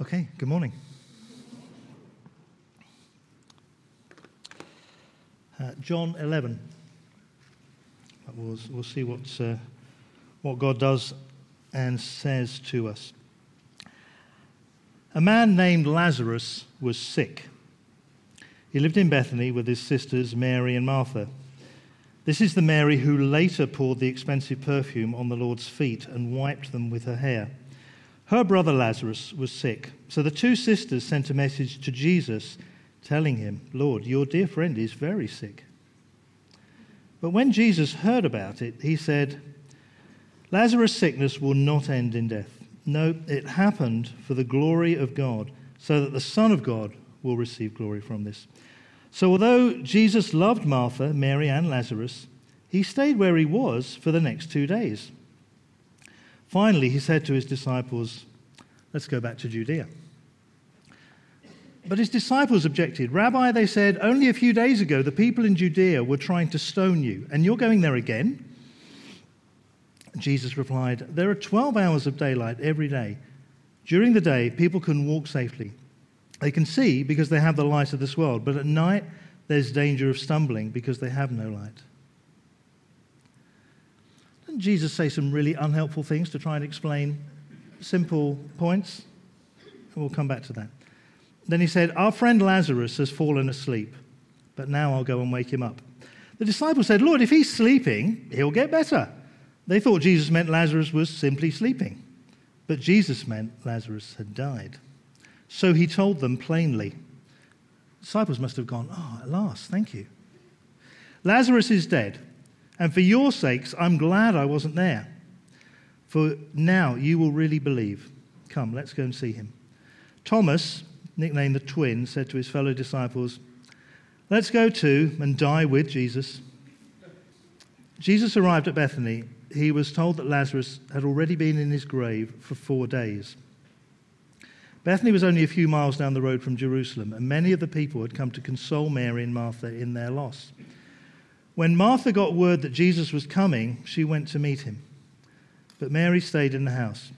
Okay, good morning. John 11. We'll see what God does and says to us. A man named Lazarus was sick. He lived in Bethany with his sisters Mary and Martha. This is the Mary who later poured the expensive perfume on the Lord's feet and wiped them with her hair. Her brother Lazarus was sick, so the two sisters sent a message to Jesus telling him, "Lord, your dear friend is very sick." But when Jesus heard about it, he said, "Lazarus' sickness will not end in death. No, it happened for the glory of God, so that the Son of God will receive glory from this." So although Jesus loved Martha, Mary, and Lazarus, he stayed where he was for the next 2 days. Finally, he said to his disciples, "Let's go back to Judea." But his disciples objected. "Rabbi," they said, "only a few days ago the people in Judea were trying to stone you, and you're going there again?" Jesus replied, "There are 12 hours of daylight every day. During the day, people can walk safely. They can see because they have the light of this world, but at night there's danger of stumbling because they have no light." Jesus say some really unhelpful things to try and explain simple points? And we'll come back to that. Then he said, "Our friend Lazarus has fallen asleep, but now I'll go and wake him up." The disciples said, "Lord, if he's sleeping, he'll get better." They thought Jesus meant Lazarus was simply sleeping, but Jesus meant Lazarus had died. So he told them plainly. The disciples must have gone, "Oh, at last, thank you. Lazarus is dead. And for your sakes, I'm glad I wasn't there. For now you will really believe. Come, let's go and see him." Thomas, nicknamed the twin, said to his fellow disciples, "Let's go too and die with Jesus." Jesus arrived at Bethany. He was told that Lazarus had already been in his grave for 4 days. Bethany was only a few miles down the road from Jerusalem, and many of the people had come to console Mary and Martha in their loss. When Martha got word that Jesus was coming, she went to meet him. But Mary stayed in the house.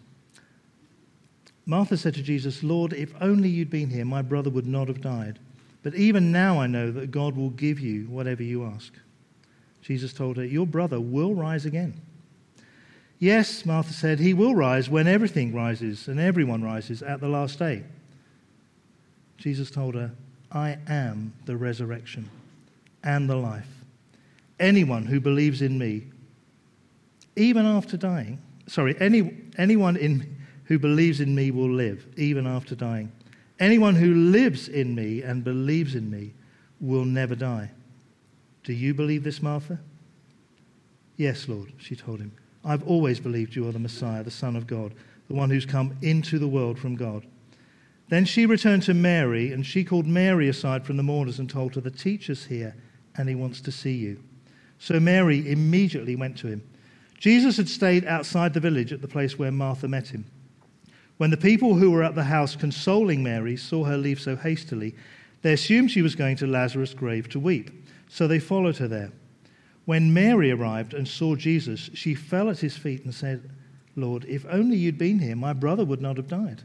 Martha said to Jesus, "Lord, if only you'd been here, my brother would not have died. But even now I know that God will give you whatever you ask." Jesus told her, "Your brother will rise again." "Yes," Martha said, "he will rise when everything rises and everyone rises at the last day." Jesus told her, "I am the resurrection and the life. Anyone who believes in me, even after dying, anyone who believes in me will live, even after dying. Anyone who lives in me and believes in me will never die. Do you believe this, Martha?" "Yes, Lord," she told him. "I've always believed you are the Messiah, the Son of God, the one who's come into the world from God." Then she returned to Mary, and she called Mary aside from the mourners and told her, "The teacher's here, and he wants to see you." So Mary immediately went to him. Jesus had stayed outside the village at the place where Martha met him. When the people who were at the house consoling Mary saw her leave so hastily, they assumed she was going to Lazarus' grave to weep, so they followed her there. When Mary arrived and saw Jesus, she fell at his feet and said, "Lord, if only you'd been here, my brother would not have died."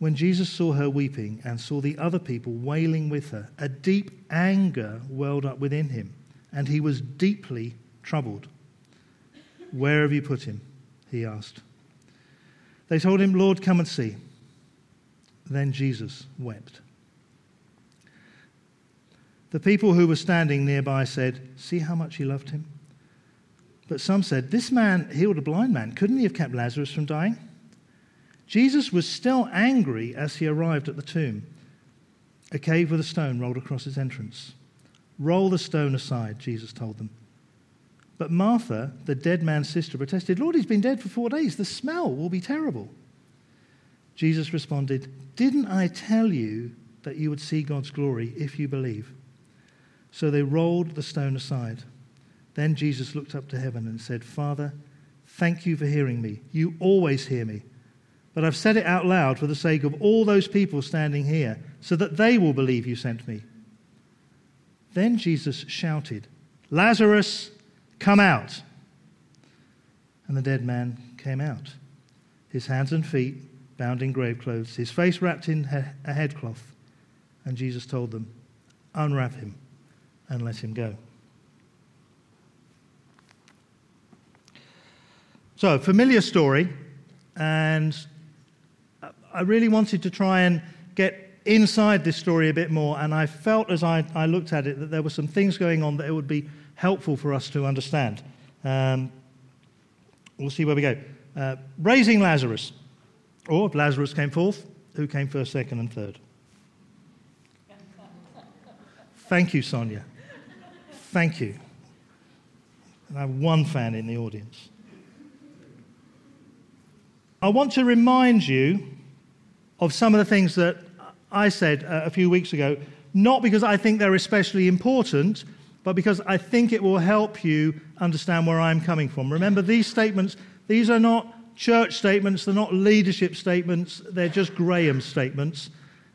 When Jesus saw her weeping and saw the other people wailing with her, a deep anger welled up within him, and he was deeply troubled. "Where have you put him?" he asked. They told him, "Lord, come and see." Then Jesus wept. The people who were standing nearby said, "See how much he loved him." But some said, "This man healed a blind man. Couldn't he have kept Lazarus from dying?" Jesus was still angry as he arrived at the tomb. A cave with a stone rolled across its entrance. "Roll the stone aside," Jesus told them. But Martha, the dead man's sister, protested, "Lord, he's been dead for 4 days. The smell will be terrible." Jesus responded, "Didn't I tell you that you would see God's glory if you believe?" So they rolled the stone aside. Then Jesus looked up to heaven and said, "Father, thank you for hearing me. You always hear me. But I've said it out loud for the sake of all those people standing here, so that they will believe you sent me." Then Jesus shouted, "Lazarus, come out!" And the dead man came out, his hands and feet bound in grave clothes, his face wrapped in a headcloth. And Jesus told them, unwrap him and let him go. So, familiar story, and I really wanted to try and get inside this story a bit more, and I felt as I looked at it that there were some things going on that it would be helpful for us to understand. We'll see where we go. Raising Lazarus, or if Lazarus came forth, who came first, second, and third? Thank you, Sonia. Thank you. And I have one fan in the audience. I want to remind you of some of the things that I said a few weeks ago, not because I think they're especially important, but because I think it will help you understand where I'm coming from. Remember, these statements, these are not church statements, they're not leadership statements, they're just Graham statements.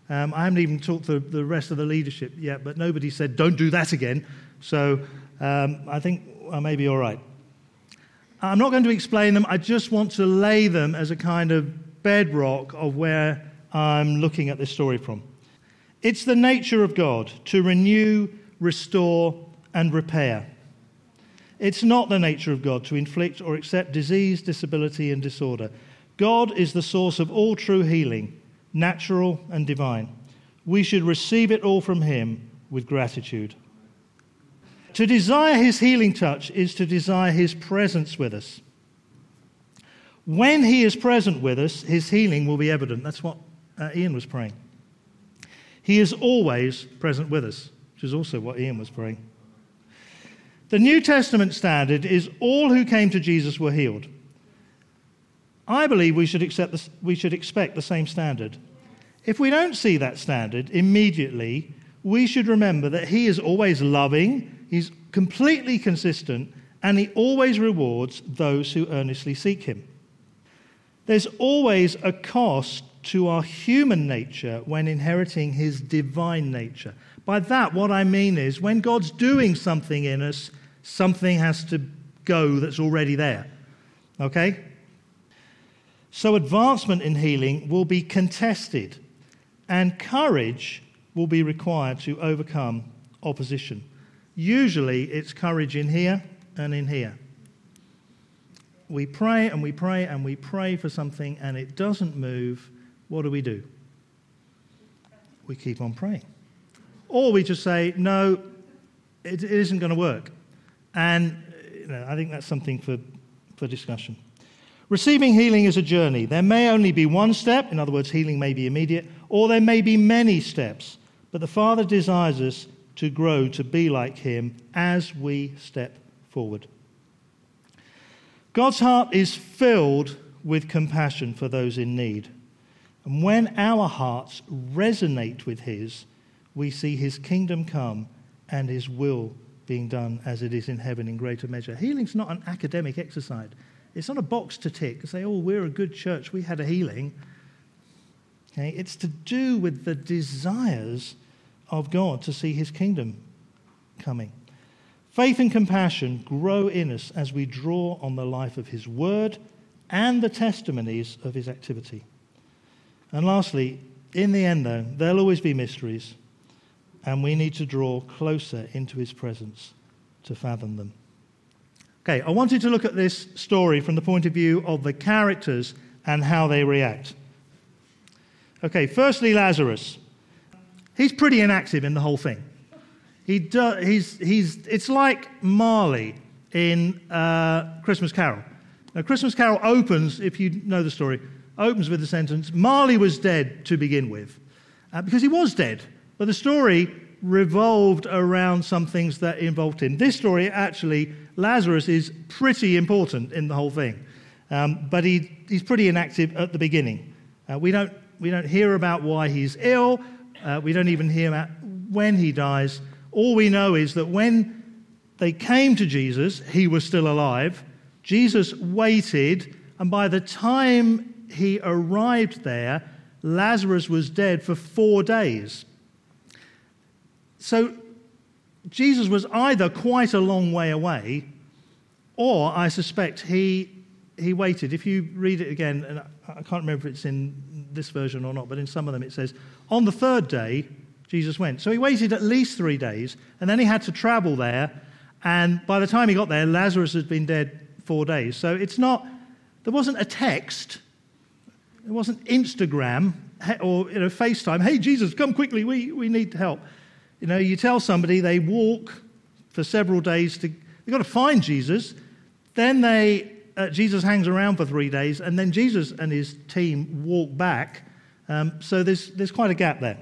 I haven't even talked to the rest of the leadership yet, but nobody said, don't do that again. So I think I may be all right. I'm not going to explain them, I just want to lay them as a kind of bedrock of where I'm looking at this story from. It's the nature of God to renew, restore, and repair. It's not the nature of God to inflict or accept disease, disability, and disorder. God is the source of all true healing, natural and divine. We should receive it all from him with gratitude. To desire his healing touch is to desire his presence with us. When he is present with us, his healing will be evident. That's what Ian was praying. He is always present with us, which is also what Ian was praying. The New Testament standard is all who came to Jesus were healed. I believe we should expect the same standard. If we don't see that standard immediately, we should remember that he is always loving, he's completely consistent, and he always rewards those who earnestly seek him. There's always a cost to our human nature when inheriting his divine nature. By that, what I mean is when God's doing something in us, something has to go that's already there. Okay? So advancement in healing will be contested, and courage will be required to overcome opposition. Usually it's courage in here and in here. We pray and we pray and we pray for something and it doesn't move. What do? We keep on praying. Or we just say, no, it isn't going to work. And I think that's something for discussion. Receiving healing is a journey. There may only be one step, in other words, healing may be immediate, or there may be many steps. But the Father desires us to grow to be like him as we step forward. God's heart is filled with compassion for those in need. And when our hearts resonate with his, we see his kingdom come and his will being done as it is in heaven in greater measure. Healing's not an academic exercise. It's not a box to tick and say, oh, we're a good church, we had a healing. Okay? It's to do with the desires of God to see his kingdom coming. Faith and compassion grow in us as we draw on the life of his word and the testimonies of his activity. And lastly, in the end though, there'll always be mysteries, and we need to draw closer into his presence to fathom them. Okay, I wanted to look at this story from the point of view of the characters and how they react. Okay, firstly, Lazarus. He's pretty inactive in the whole thing. It's like Marley in Christmas Carol. Now, Christmas Carol opens, if you know the story, opens with the sentence, Marley was dead to begin with, because he was dead. But the story revolved around some things that involved him. This story, actually, Lazarus is pretty important in the whole thing, but he's pretty inactive at the beginning. We don't hear about why he's ill. We don't even hear about when he dies. All we know is that when they came to Jesus, he was still alive. Jesus waited, and by the time he arrived there, Lazarus was dead for 4 days. So Jesus was either quite a long way away, or I suspect he waited. If you read it again, and I can't remember if it's in this version or not, but in some of them it says, on the third day, Jesus went. So he waited at least 3 days, and then he had to travel there, and by the time he got there, Lazarus had been dead 4 days. So it's not, there wasn't a text, there wasn't Instagram or, you know, FaceTime, hey, Jesus, come quickly, we need help. You know, you tell somebody, they walk for several days, they've got to find Jesus, then Jesus hangs around for 3 days, and then Jesus and his team walk back. So there's quite a gap there.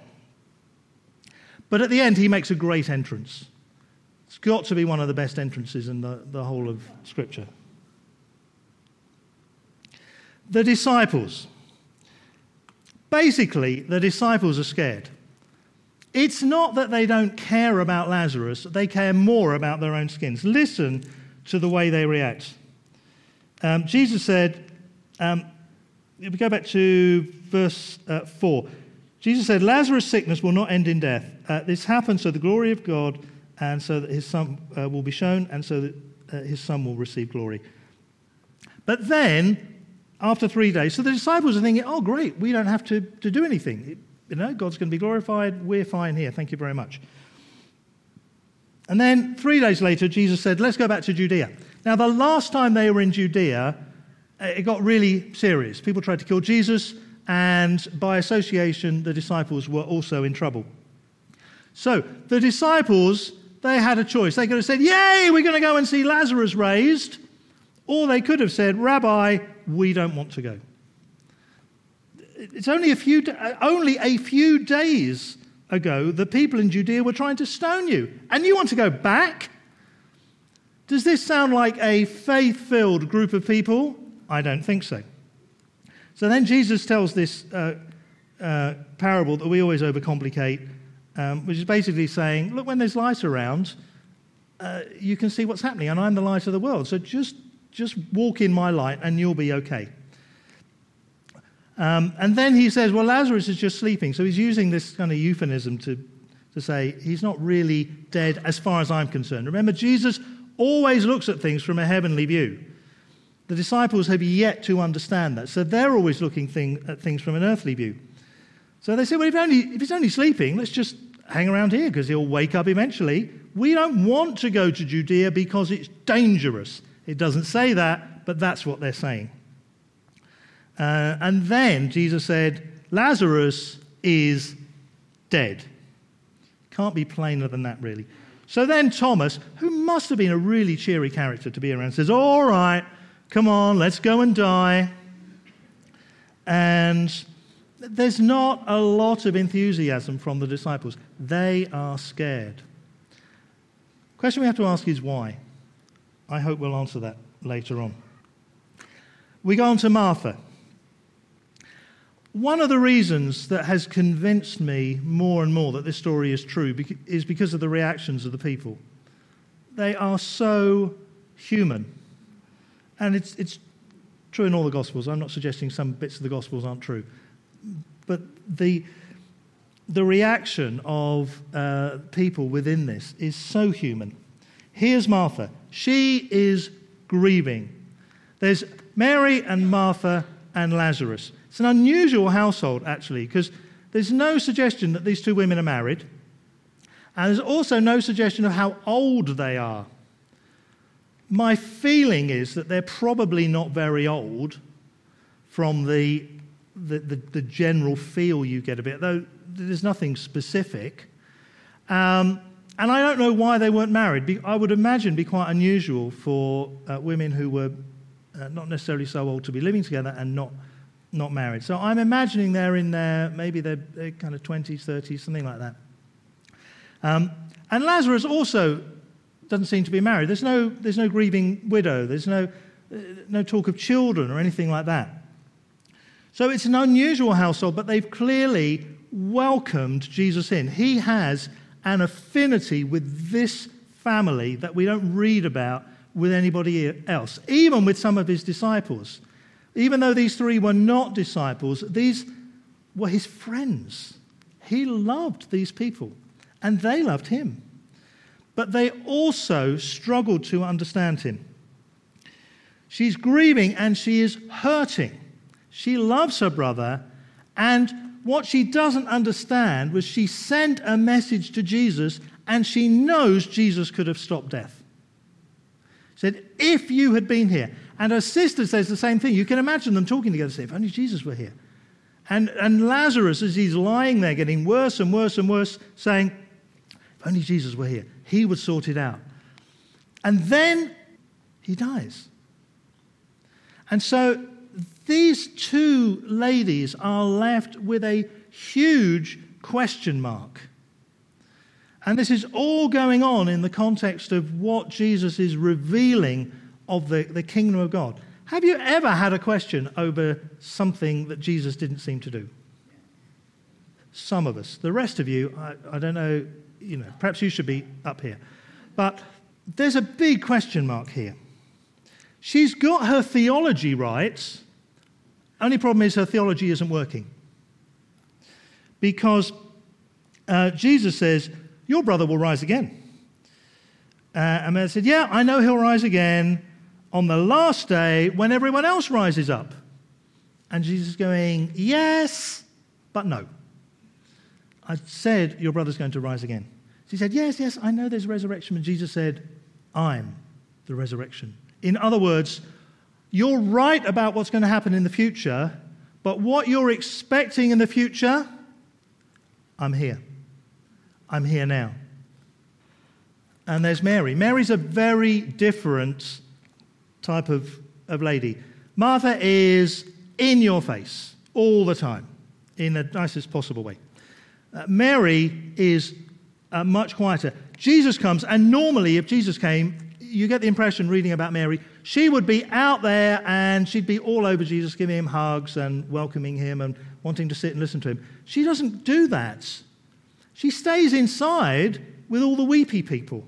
But at the end, he makes a great entrance. It's got to be one of the best entrances in the whole of Scripture. The disciples. Basically, the disciples are scared. It's not that they don't care about Lazarus. They care more about their own skins. Listen to the way they react. Jesus said, if we go back to verse 4, Jesus said, Lazarus' sickness will not end in death. This happened so the glory of God, and so that his son will be shown, and so that his son will receive glory. But then, after 3 days, so the disciples are thinking, oh, great, we don't have to do anything. You know, God's going to be glorified. We're fine here. Thank you very much. And then 3 days later, Jesus said, let's go back to Judea. Now, the last time they were in Judea, it got really serious. People tried to kill Jesus, and by association, the disciples were also in trouble. So the disciples, they had a choice. They could have said, yay, we're going to go and see Lazarus raised. Or they could have said, Rabbi, we don't want to go. It's only a few days ago the people in Judea were trying to stone you, and you want to go back? Does this sound like a faith-filled group of people? I don't think so. So then Jesus tells this parable that we always overcomplicate, which is basically saying, look, when there's light around, you can see what's happening, and I'm the light of the world. So just walk in my light, and you'll be okay. And then he says, well, Lazarus is just sleeping. So he's using this kind of euphemism to say he's not really dead as far as I'm concerned. Remember, Jesus always looks at things from a heavenly view. The disciples have yet to understand that. So they're always looking at things from an earthly view. So they say, well, if he's only sleeping, let's just hang around here because he'll wake up eventually. We don't want to go to Judea because it's dangerous. It doesn't say that, but that's what they're saying. And then Jesus said, Lazarus is dead. Can't be plainer than that, really. So then Thomas, who must have been a really cheery character to be around, says, all right, come on, let's go and die. And there's not a lot of enthusiasm from the disciples. They are scared. The question we have to ask is why. I hope we'll answer that later on. We go on to Martha. One of the reasons that has convinced me more and more that this story is true is because of the reactions of the people. They are so human. And it's true in all the Gospels. I'm not suggesting some bits of the Gospels aren't true. But the reaction of people within this is so human. Here's Martha. She is grieving. There's Mary and Martha and Lazarus. It's an unusual household, actually, because there's no suggestion that these two women are married, and there's also no suggestion of how old they are. My feeling is that they're probably not very old from the general feel you get a bit, though there's nothing specific. And I don't know why they weren't married. I would imagine it would be quite unusual for women who were not necessarily so old to be living together and not married. So I'm imagining they're in their, maybe they're kind of 20s, 30s, something like that. And Lazarus also doesn't seem to be married. There's no grieving widow. There's no talk of children or anything like that. So it's an unusual household, but they've clearly welcomed Jesus in. He has an affinity with this family that we don't read about with anybody else, even with some of his disciples. Even though these three were not disciples, these were his friends. He loved these people, and they loved him. But they also struggled to understand him. She's grieving and she is hurting. She loves her brother, And what she doesn't understand was she sent a message to Jesus, and she knows Jesus could have stopped death. She said, if you had been here. And her sister says the same thing. You can imagine them talking together, say, if only Jesus were here. And Lazarus, as he's lying there, getting worse and worse and worse, saying, if only Jesus were here, he would sort it out. And then he dies. And so these two ladies are left with a huge question mark. And this is all going on in the context of what Jesus is revealing of the kingdom of God. Have you ever had a question over something that Jesus didn't seem to do? Some of us. The rest of you, I don't know, perhaps you should be up here. But there's a big question mark here. She's got her theology right. Only problem is her theology isn't working. Because Jesus says, your brother will rise again. And Mary said, yeah, I know he'll rise again on the last day when everyone else rises up. And Jesus is going, yes, but no. I said, your brother's going to rise again. She said, yes, I know there's resurrection. And Jesus said, I'm the resurrection. In other words, you're right about what's going to happen in the future, but what you're expecting in the future, I'm here. I'm here now. And there's Mary. Mary's a very different type of lady. Martha is in your face all the time, in the nicest possible way. Mary is much quieter. Jesus comes, and normally if Jesus came, you get the impression reading about Mary, she would be out there and she'd be all over Jesus, giving him hugs and welcoming him and wanting to sit and listen to him. She doesn't do that. She stays inside with all the weepy people.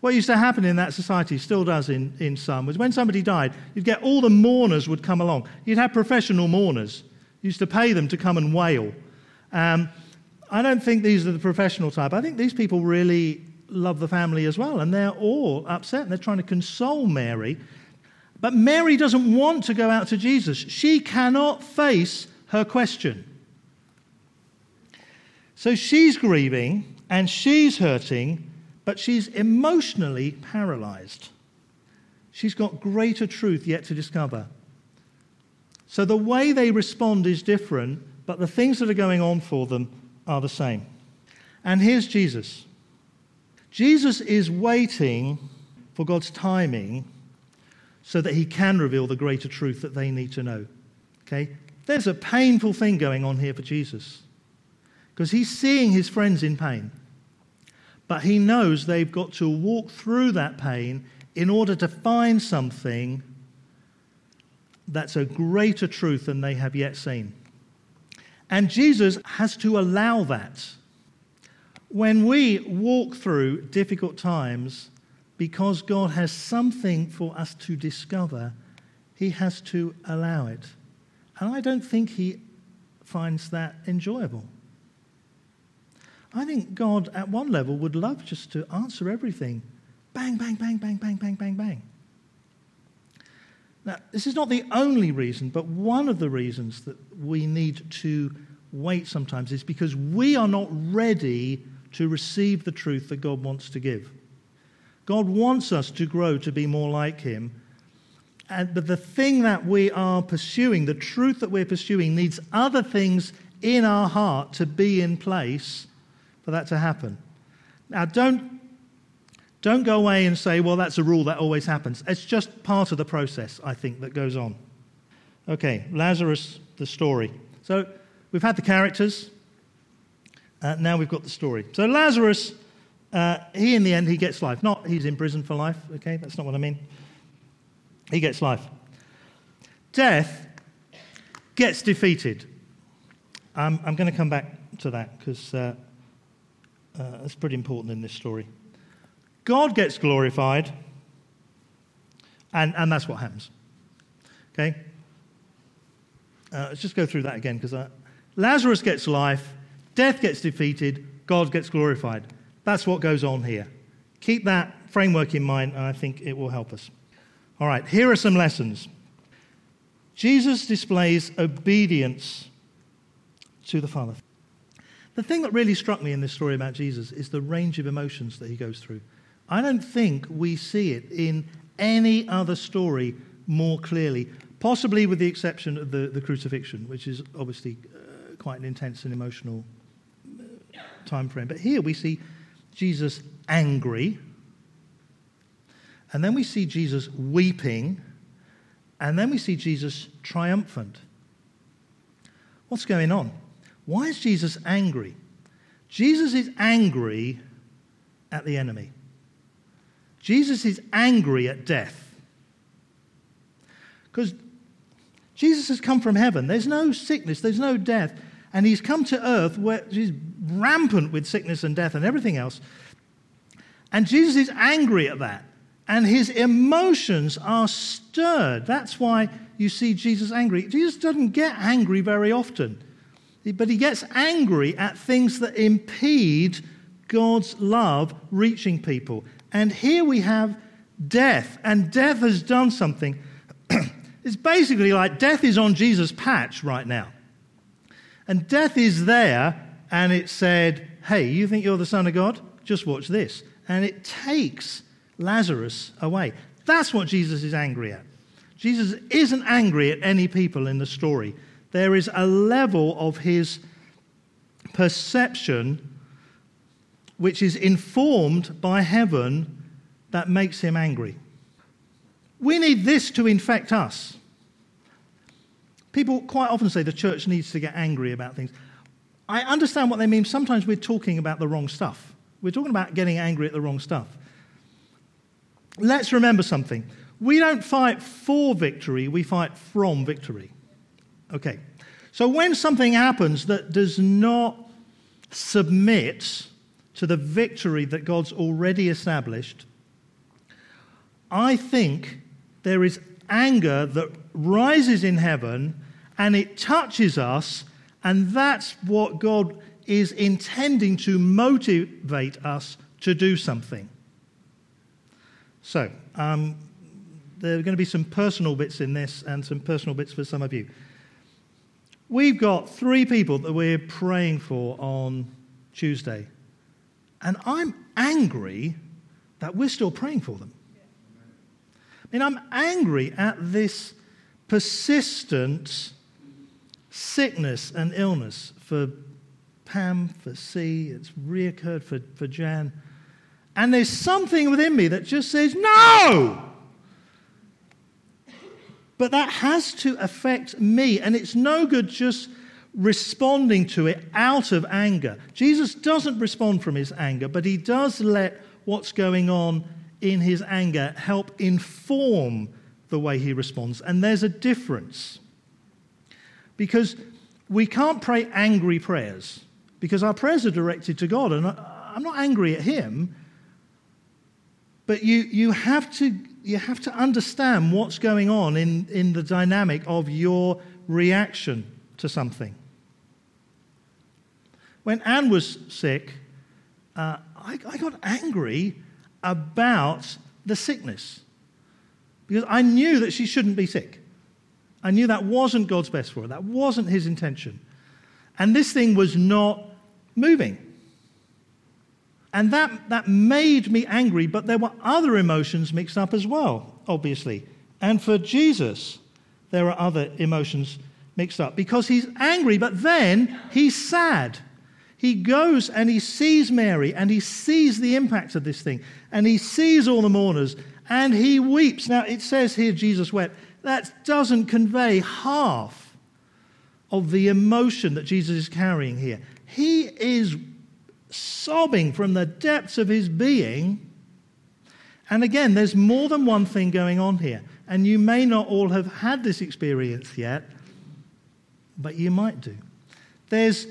What used to happen in that society, still does in some, was when somebody died, you'd get all the mourners would come along. You'd have professional mourners. You used to pay them to come and wail. I don't think these are the professional type. I think these people really love the family as well, and they're all upset, and they're trying to console Mary. But Mary doesn't want to go out to Jesus. She cannot face her question. So she's grieving, and she's hurting, but she's emotionally paralyzed. She's got greater truth yet to discover. So the way they respond is different, but the things that are going on for them are the same. And here's Jesus. Jesus is waiting for God's timing so that he can reveal the greater truth that they need to know. Okay? There's a painful thing going on here for Jesus because he's seeing his friends in pain. But he knows they've got to walk through that pain in order to find something that's a greater truth than they have yet seen. And Jesus has to allow that. When we walk through difficult times, because God has something for us to discover, he has to allow it. And I don't think he finds that enjoyable. I think God, at one level, would love just to answer everything. Bang, bang, bang, bang, bang, bang, bang, bang. Now, this is not the only reason, but one of the reasons that we need to wait sometimes is because we are not ready to receive the truth that God wants to give. God wants us to grow to be more like him. But the thing that we are pursuing, the truth that we're pursuing, needs other things in our heart to be in place for that to happen. Now, don't go away and say, well, that's a rule, that always happens. It's just part of the process, I think, that goes on. Okay, Lazarus, the story. So we've had the characters. Now we've got the story. So Lazarus, he in the end, he gets life. Not he's in prison for life, okay? That's not what I mean. He gets life. Death gets defeated. I'm going to come back to that because that's pretty important in this story. God gets glorified, and that's what happens. Okay? Let's just go through that again because Lazarus gets life, death gets defeated, God gets glorified. That's what goes on here. Keep that framework in mind, and I think it will help us. All right, here are some lessons. Jesus displays obedience to the Father. The thing that really struck me in this story about Jesus is the range of emotions that he goes through. I don't think we see it in any other story more clearly, possibly with the exception of the crucifixion, which is obviously quite an intense and emotional time frame. But here we see Jesus angry, and then we see Jesus weeping, and then we see Jesus triumphant. What's going on? Why is Jesus angry? Jesus is angry at the enemy. Jesus is angry at death. Because Jesus has come from heaven. There's no sickness, there's no death. And he's come to earth where he's rampant with sickness and death and everything else. And Jesus is angry at that. And his emotions are stirred. That's why you see Jesus angry. Jesus doesn't get angry very often. But he gets angry at things that impede God's love reaching people. And here we have death. And death has done something. It's basically like death is on Jesus' patch right now. And death is there, and it said, hey, you think you're the Son of God? Just watch this. And it takes Lazarus away. That's what Jesus is angry at. Jesus isn't angry at any people in the story. There is a level of his perception which is informed by heaven that makes him angry. We need this to infect us. People quite often say the church needs to get angry about things. I understand what they mean. Sometimes we're talking about the wrong stuff. We're talking about getting angry at the wrong stuff. Let's remember something. We don't fight for victory, we fight from victory. Okay, so when something happens that does not submit to the victory that God's already established, I think there is anger that rises in heaven and it touches us, and that's what God is intending to motivate us to do something. So, there are going to be some personal bits in this and some personal bits for some of you. We've got three people that we're praying for on Tuesday, and I'm angry that we're still praying for them. I mean, I'm angry at this persistent sickness and illness for Pam, for C, it's reoccurred for Jan. And there's something within me that just says, no! But that has to affect me, and it's no good just responding to it out of anger. Jesus doesn't respond from his anger, but he does let what's going on in his anger help inform the way he responds. And there's a difference. Because we can't pray angry prayers, because our prayers are directed to God, and I'm not angry at him. But you have to understand what's going on in the dynamic of your reaction to something. When Anne was sick, I got angry about the sickness because I knew that she shouldn't be sick. I knew that wasn't God's best for her. That wasn't his intention. And this thing was not moving. And that made me angry, but there were other emotions mixed up as well, obviously. And for Jesus, there are other emotions mixed up because he's angry, but then he's sad. He goes and he sees Mary, and he sees the impact of this thing, and he sees all the mourners, and he weeps. Now, it says here Jesus wept. That doesn't convey half of the emotion that Jesus is carrying here. He is sobbing from the depths of his being. And again, there's more than one thing going on here. And you may not all have had this experience yet, but you might do. There's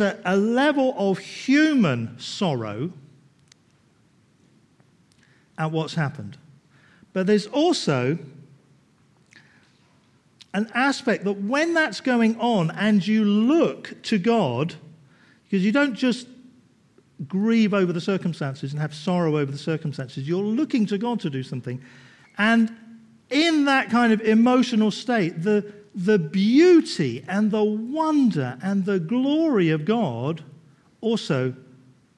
a level of human sorrow at what's happened. But there's also an aspect that when that's going on and you look to God, because you don't just grieve over the circumstances and have sorrow over the circumstances. You're looking to God to do something. And in that kind of emotional state, the the beauty and the wonder and the glory of God also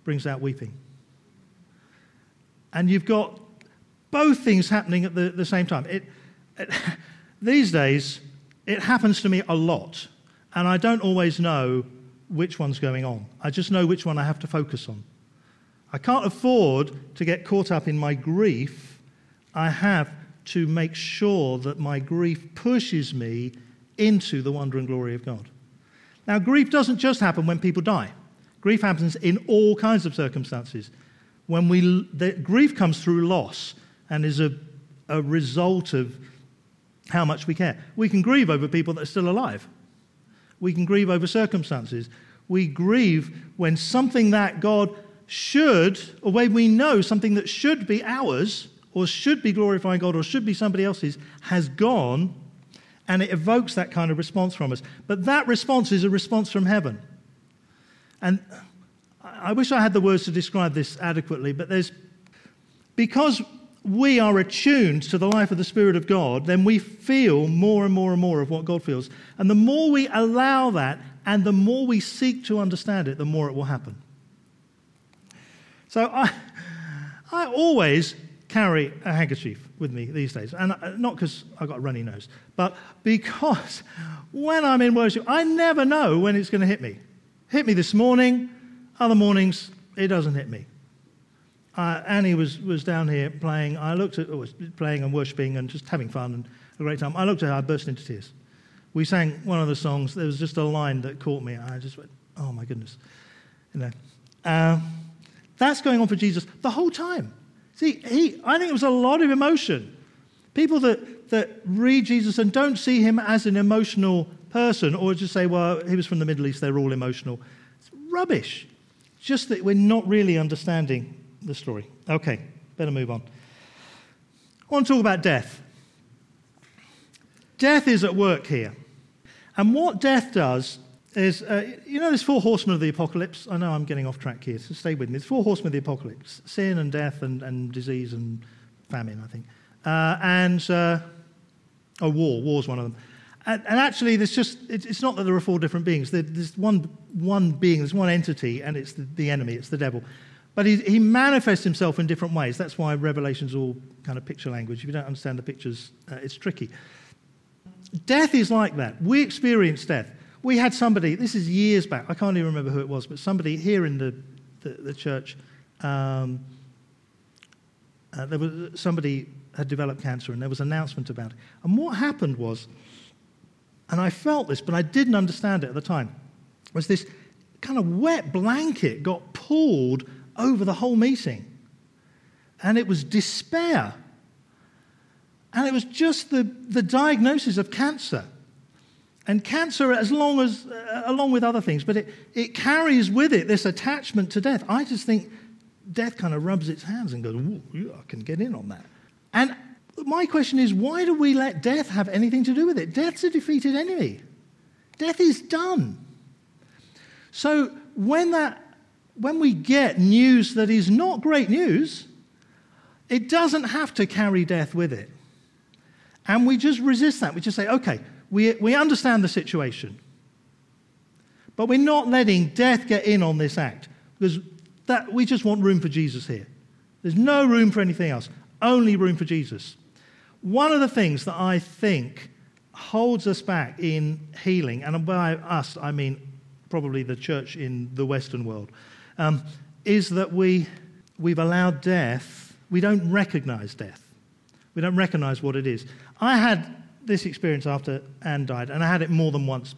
brings out weeping. And you've got both things happening at the same time. These days, it happens to me a lot, and I don't always know which one's going on. I just know which one I have to focus on. I can't afford to get caught up in my grief. I have to make sure that my grief pushes me into the wonder and glory of God. Now, grief doesn't just happen when people die. Grief happens in all kinds of circumstances. When grief comes through loss and is a result of how much we care. We can grieve over people that are still alive. We can grieve over circumstances. We grieve when something that God should, or when we know something that should be ours, or should be glorifying God, or should be somebody else's, has gone, and it evokes that kind of response from us. But that response is a response from heaven. And I wish I had the words to describe this adequately, but because we are attuned to the life of the Spirit of God, then we feel more and more and more of what God feels. And the more we allow that, and the more we seek to understand it, the more it will happen. So I always carry a handkerchief with me these days, and not because I've got a runny nose, but because when I'm in worship, I never know when it's going to hit me. Hit me this morning. Other mornings, it doesn't hit me. Annie was down here playing. I looked at was playing and worshipping and just having fun and a great time. I looked at her, I burst into tears. We sang one of the songs. There was just a line that caught me. I just went, "Oh my goodness!" You know, that's going on for Jesus the whole time. See, I think it was a lot of emotion. People that read Jesus and don't see him as an emotional person, or just say, "Well, he was from the Middle East. They're all emotional." It's rubbish. Just that we're not really understanding the story. Okay, better move on. I want to talk about death. Death is at work here. And what death does is, there's Four Horsemen of the Apocalypse. I know I'm getting off track here, so stay with me. There's Four Horsemen of the Apocalypse. Sin and death and disease and famine, I think. War. War's one of them. And actually, there's it's not that there are four different beings. There's one being, there's one entity, and it's the enemy, it's the devil. But he manifests himself in different ways. That's why Revelation's all kind of picture language. If you don't understand the pictures, it's tricky. Death is like that. We experience death. We had somebody, this is years back, I can't even remember who it was, but somebody here in the church, somebody had developed cancer, and there was an announcement about it. And what happened was, and I felt this, but I didn't understand it at the time, was this kind of wet blanket got pulled over the whole meeting. And it was despair. And it was just the diagnosis of cancer. And cancer, along with other things, but it carries with it this attachment to death. I just think death kind of rubs its hands and goes, "Ooh, I can get in on that." And my question is, why do we let death have anything to do with it? Death's a defeated enemy. Death is done. So when we get news that is not great news, it doesn't have to carry death with it. And we just resist that. We just say, okay, we understand the situation. But we're not letting death get in on this act, because we just want room for Jesus here. There's no room for anything else. Only room for Jesus. One of the things that I think holds us back in healing, and by us I mean probably the church in the Western world, is that we've allowed death. We don't recognize death. We don't recognize what it is. I had this experience after Anne died, and I had it more than once.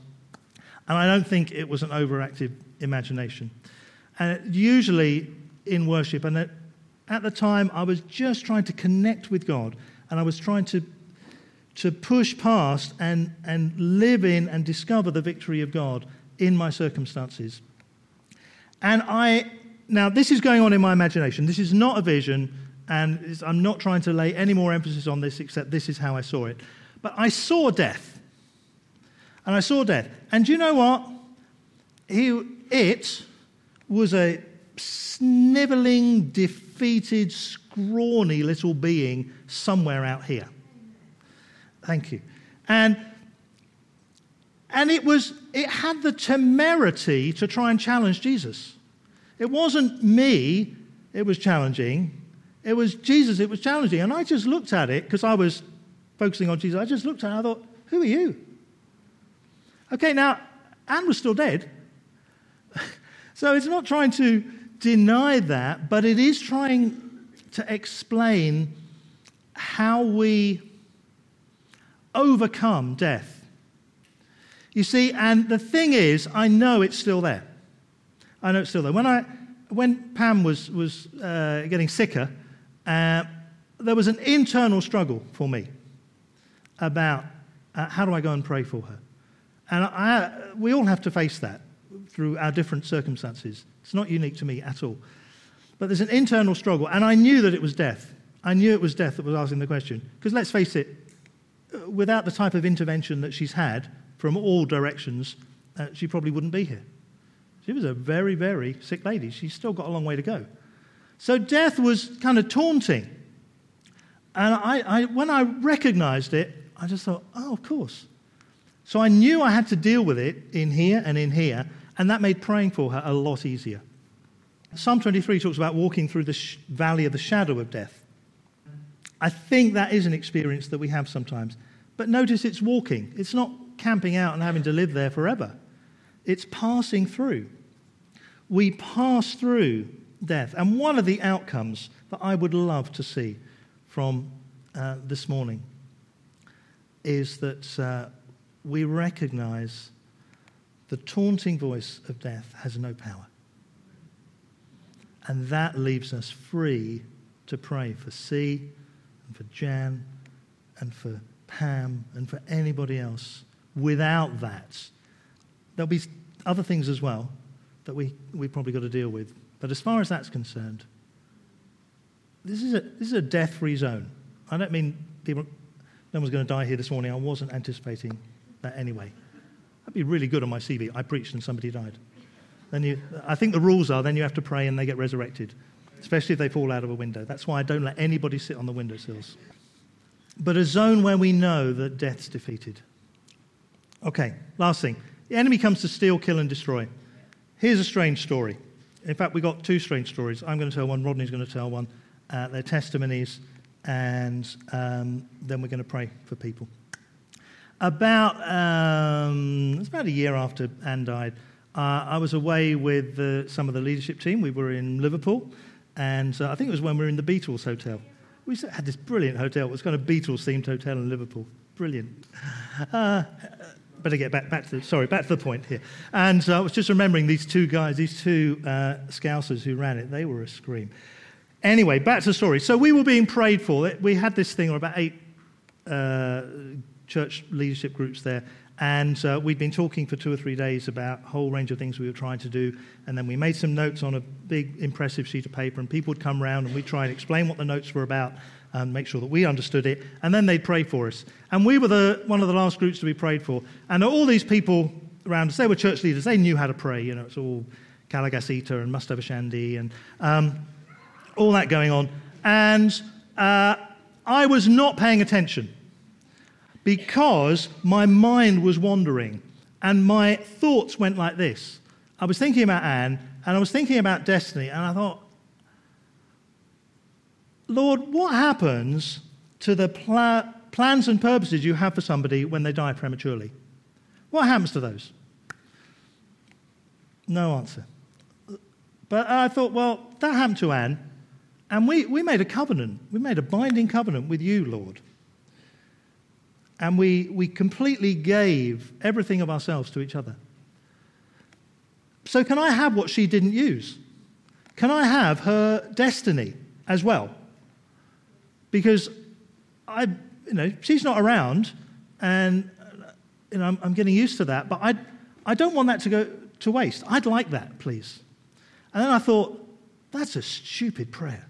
And I don't think it was an overactive imagination. And usually in worship, and at the time, I was just trying to connect with God, and I was trying to push past and live in and discover the victory of God in my circumstances. And now this is going on in my imagination. This is not a vision, and I'm not trying to lay any more emphasis on this, except this is how I saw it. But I saw death. And I saw death. And do you know what? It was a sniveling, defeated, scrawny little being somewhere out here. Thank you. And And it had the temerity to try and challenge Jesus. It wasn't me it was challenging. It was Jesus it was challenging. And I just looked at it, because I was focusing on Jesus. I just looked at it and I thought, who are you? Okay, now, Anne was still dead. So it's not trying to deny that, but it is trying to explain how we overcome death. You see, and the thing is, I know it's still there. I know it's still there. When Pam was getting sicker, there was an internal struggle for me about how do I go and pray for her. And we all have to face that through our different circumstances. It's not unique to me at all. But there's an internal struggle, and I knew that it was death. I knew it was death that was asking the question. Because let's face it, without the type of intervention that she's had from all directions, she probably wouldn't be here. She was a very, very sick lady. She's still got a long way to go. So death was kind of taunting. And when I recognized it, I just thought, oh, of course. So I knew I had to deal with it in here, and that made praying for her a lot easier. Psalm 23 talks about walking through the valley of the shadow of death. I think that is an experience that we have sometimes. But notice it's walking. It's not camping out and having to live there forever. It's passing through. We pass through death. And one of the outcomes that I would love to see from this morning is that we recognize the taunting voice of death has no power. And that leaves us free to pray for C and for Jan and for Pam and for anybody else. Without that, there'll be other things as well that we probably got to deal with. But as far as that's concerned, this is a death-free zone. I don't mean no one's going to die here this morning. I wasn't anticipating that anyway. That'd be really good on my CV. I preached and somebody died. I think the rules are then you have to pray and they get resurrected, especially if they fall out of a window. That's why I don't let anybody sit on the windowsills. But a zone where we know that death's defeated. Okay, last thing. The enemy comes to steal, kill, and destroy. Here's a strange story. In fact, we got two strange stories. I'm going to tell one. Rodney's going to tell one. They're testimonies. And then we're going to pray for people. About a year after Anne died, I was away with some of the leadership team. We were in Liverpool. And I think it was when we were in the Beatles Hotel. We had this brilliant hotel. It was kind of Beatles-themed hotel in Liverpool. Brilliant. Better get back to the point here. And I was just remembering these two Scousers who ran it. They were a scream. Anyway, back to the story. So we were being prayed for. We had this thing, or about 8 church leadership groups there, and we'd been talking for 2 or 3 days about a whole range of things we were trying to do, and then we made some notes on a big, impressive sheet of paper, and people would come round and we'd try and explain what the notes were about and make sure that we understood it, and then they'd pray for us. And we were one of the last groups to be prayed for. And all these people around us, they were church leaders. They knew how to pray. You know, it's all Kalagasita and Mustava Shandi and all that going on. And I was not paying attention because my mind was wandering and my thoughts went like this. I was thinking about Anne and I was thinking about destiny, and I thought, Lord, what happens to the plans and purposes you have for somebody when they die prematurely? What happens to those? No answer. But I thought, well, that happened to Anne, and we made a covenant. We made a binding covenant with you, Lord. And we completely gave everything of ourselves to each other. So can I have what she didn't use? Can I have her destiny as well? Because she's not around, and I'm getting used to that. But I don't want that to go to waste. I'd like that, please. And then I thought, that's a stupid prayer.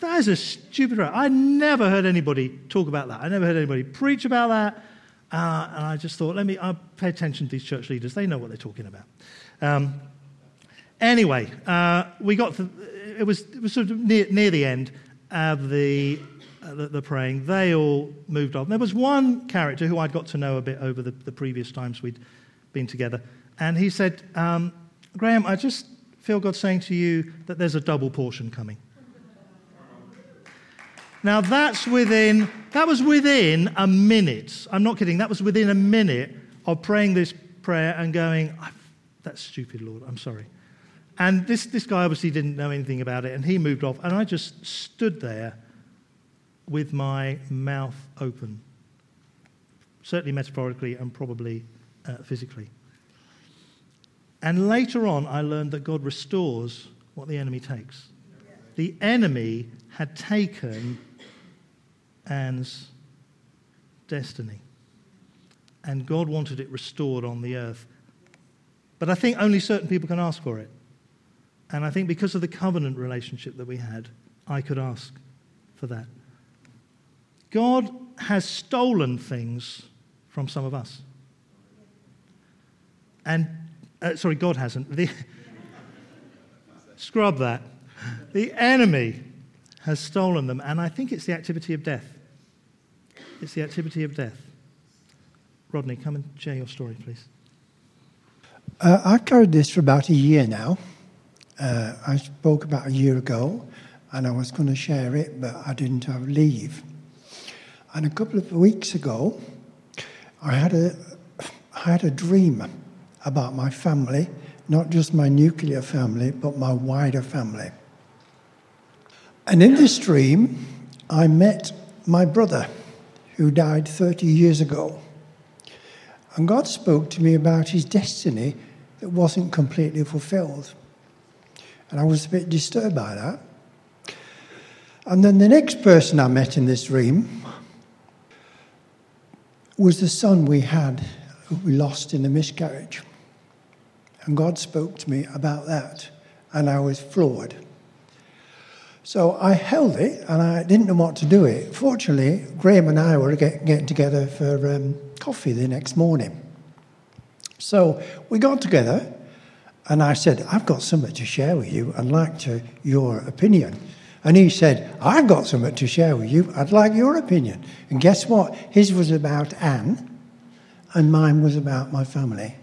That is a stupid prayer. I never heard anybody talk about that. I never heard anybody preach about that. And I just thought, I'll pay attention to these church leaders. They know what they're talking about. Anyway, we got to. It was sort of near the end of the the praying, they all moved on. There was one character who I'd got to know a bit over the previous times we'd been together, and he said, Graham, I just feel God saying to you that there's a double portion coming. Now that was within a minute. I'm not kidding. That was within a minute of praying this prayer and going, that's stupid, Lord, I'm sorry. And this guy obviously didn't know anything about it, and he moved off, and I just stood there with my mouth open, certainly metaphorically and probably physically. And later on, I learned that God restores what the enemy takes. The enemy had taken Anne's destiny, and God wanted it restored on the earth. But I think only certain people can ask for it. And I think because of the covenant relationship that we had, I could ask for that. God has stolen things from some of us. And, sorry, God hasn't. Scrub that. The enemy has stolen them, and I think it's the activity of death. It's the activity of death. Rodney, come and share your story, please. I've carried this for about a year now. I spoke about a year ago, and I was going to share it, but I didn't have leave. And a couple of weeks ago, I had a dream about my family, not just my nuclear family, but my wider family. And in this dream, I met my brother, who died 30 years ago. And God spoke to me about his destiny that wasn't completely fulfilled. And I was a bit disturbed by that. And then the next person I met in this dream was the son we had, who we lost in a miscarriage. And God spoke to me about that, and I was floored. So I held it, and I didn't know what to do it. Fortunately, Graham and I were getting together for coffee the next morning. So we got together, and I said, I've got something to share with you. I'd like to your opinion. And he said, I've got something to share with you. I'd like your opinion. And guess what? His was about Anne, and mine was about my family.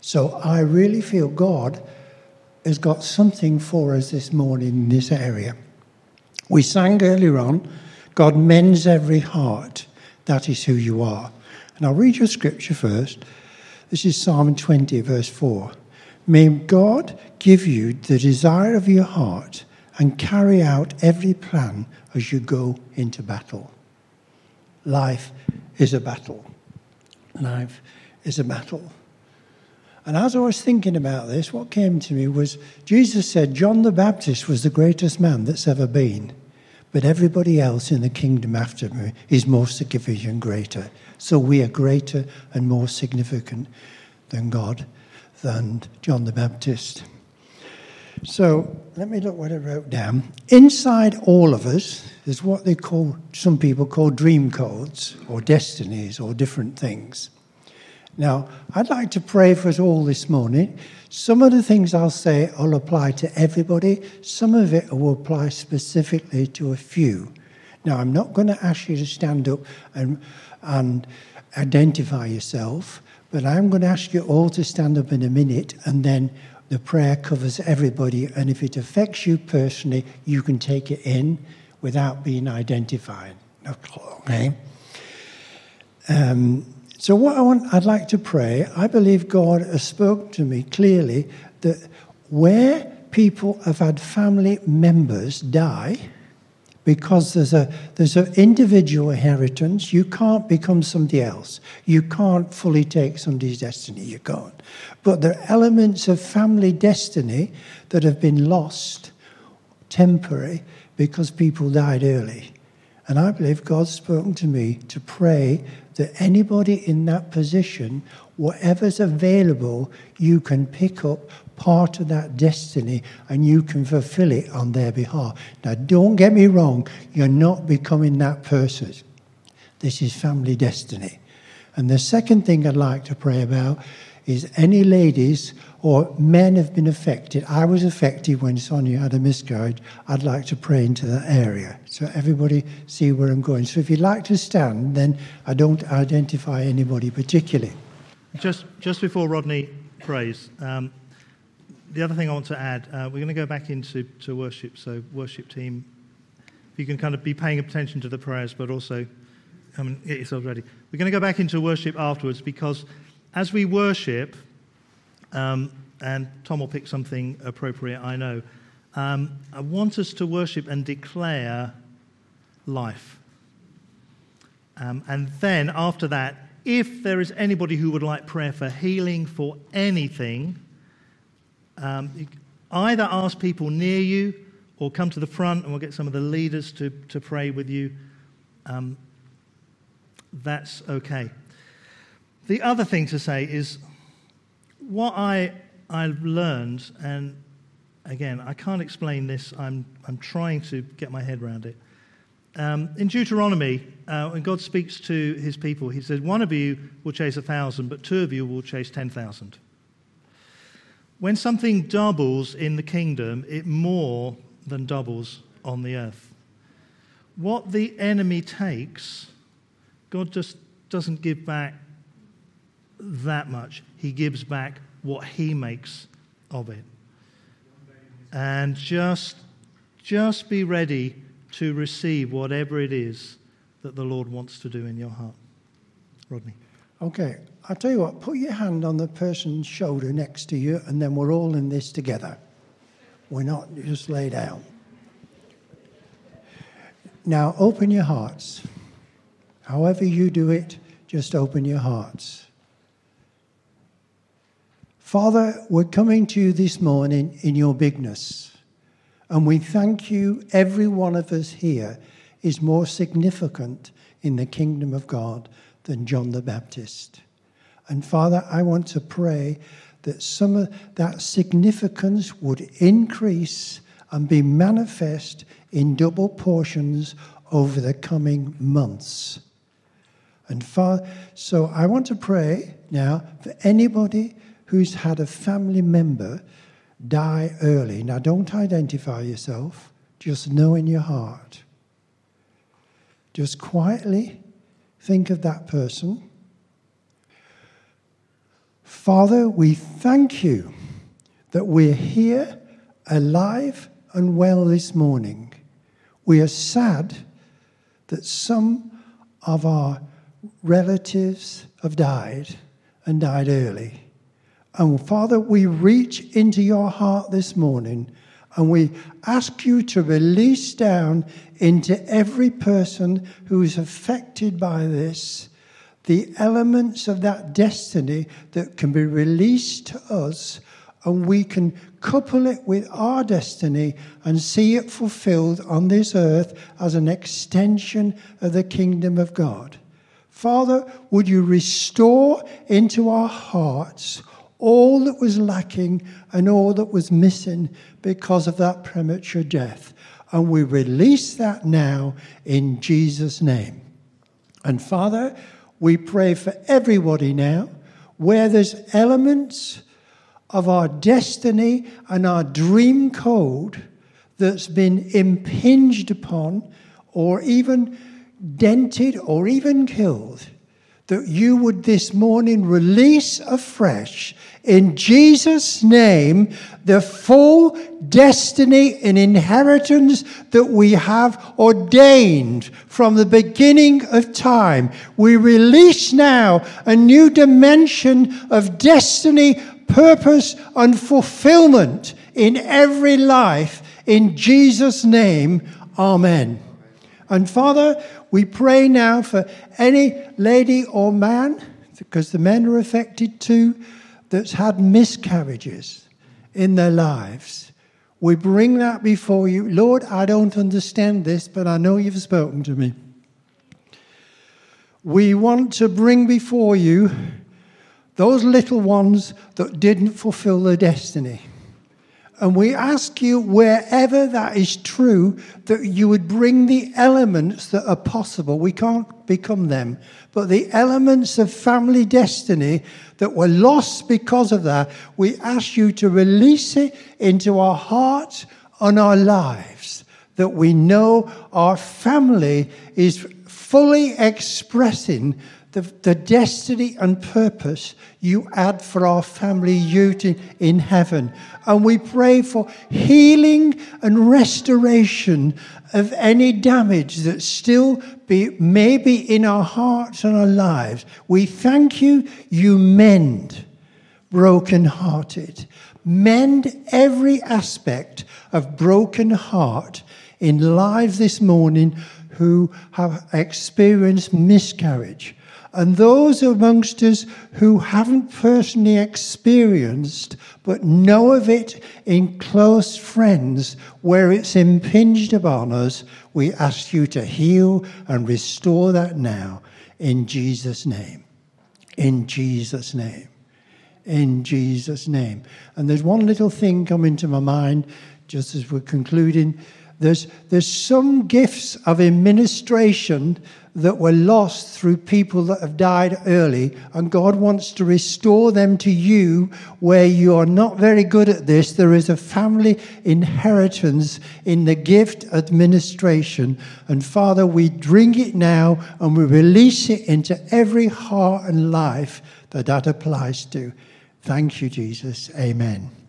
So I really feel God has got something for us this morning in this area. We sang earlier on, God mends every heart. That is who you are. And I'll read your scripture first. This is Psalm 20, verse 4. May God give you the desire of your heart and carry out every plan as you go into battle. Life is a battle. Life is a battle. And as I was thinking about this, what came to me was Jesus said John the Baptist was the greatest man that's ever been, but everybody else in the kingdom after me is more significant, greater. So we are greater and more significant than God, than John the Baptist. So let me look what I wrote down. Inside all of us is what they call, some people call dream codes or destinies or different things. Now, I'd like to pray for us all this morning. Some of the things I'll say will apply to everybody. Some of it will apply specifically to a few. Now, I'm not going to ask you to stand up and identify yourself, but I'm going to ask you all to stand up in a minute, and then the prayer covers everybody. And if it affects you personally, you can take it in without being identified. Okay? So what I'd like to pray, I believe God has spoken to me clearly that where people have had family members die, because there's an individual inheritance, you can't become somebody else. You can't fully take somebody's destiny, you can't. But there are elements of family destiny that have been lost, temporary, because people died early. And I believe God's spoken to me to pray that anybody in that position, whatever's available, you can pick up part of that destiny and you can fulfill it on their behalf. Now, don't get me wrong, you're not becoming that person. This is family destiny. And the second thing I'd like to pray about is any ladies or men have been affected. I was affected when Sonia had a miscarriage. I'd like to pray into that area. So everybody see where I'm going. So if you'd like to stand, then I don't identify anybody particularly. Just before Rodney prays, the other thing I want to add, we're going to go back into worship. So worship team, if you can kind of be paying attention to the prayers, but also get yourselves ready. We're going to go back into worship afterwards because as we worship, and Tom will pick something appropriate, I know, I want us to worship and declare life. And then after that, if there is anybody who would like prayer for healing, for anything, either ask people near you or come to the front and we'll get some of the leaders to pray with you. That's okay. The other thing to say is what I learned, and again, I can't explain this. I'm trying to get my head around it. In Deuteronomy, when God speaks to his people, he said, one of you will chase 1,000, but two of you will chase 10,000. When something doubles in the kingdom, it more than doubles on the earth. What the enemy takes, God just doesn't give back that much. He gives back what he makes of it. And just be ready to receive whatever it is that the Lord wants to do in your heart. Rodney. Okay, I'll tell you what, put your hand on the person's shoulder next to you and then we're all in this together. We're not just laid out. Now open your hearts. However you do it, just open your hearts. Father, we're coming to you this morning in your bigness. And we thank you, every one of us here is more significant in the kingdom of God than John the Baptist. And Father, I want to pray that some of that significance would increase and be manifest in double portions over the coming months. And Father, so I want to pray now for anybody who's had a family member die early. Now, don't identify yourself. Just know in your heart. Just quietly think of that person. Father, we thank you that we're here, alive and well this morning. We are sad that some of our relatives have died and died early. And Father, we reach into your heart this morning and we ask you to release down into every person who is affected by this, the elements of that destiny that can be released to us, and we can couple it with our destiny and see it fulfilled on this earth as an extension of the kingdom of God. Father, would you restore into our hearts all that was lacking and all that was missing because of that premature death. And we release that now in Jesus' name. And Father, we pray for everybody now where there's elements of our destiny and our dream code that's been impinged upon or even dented or even killed, that you would this morning release afresh, in Jesus' name, the full destiny and inheritance that we have ordained from the beginning of time. We release now a new dimension of destiny, purpose, and fulfillment in every life. In Jesus' name, amen. And Father, we pray now for any lady or man, because the men are affected too, that's had miscarriages in their lives. We bring that before you. Lord, I don't understand this, but I know you've spoken to me. We want to bring before you those little ones that didn't fulfill their destiny. And we ask you, wherever that is true, that you would bring the elements that are possible. We can't become them. But the elements of family destiny that were lost because of that, we ask you to release it into our hearts and our lives, that we know our family is fully expressing the destiny and purpose you had for our family unit in heaven. And we pray for healing and restoration of any damage that still may be in our hearts and our lives. We thank you, you mend brokenhearted. Mend every aspect of broken heart in lives this morning who have experienced miscarriage. And those amongst us who haven't personally experienced but know of it in close friends where it's impinged upon us, we ask you to heal and restore that now in Jesus' name. In Jesus' name. In Jesus' name. And there's one little thing coming to my mind just as we're concluding. There's some gifts of administration that were lost through people that have died early, and God wants to restore them to you where you are not very good at this. There is a family inheritance in the gift administration. And Father, we drink it now and we release it into every heart and life that applies to. Thank you, Jesus. Amen.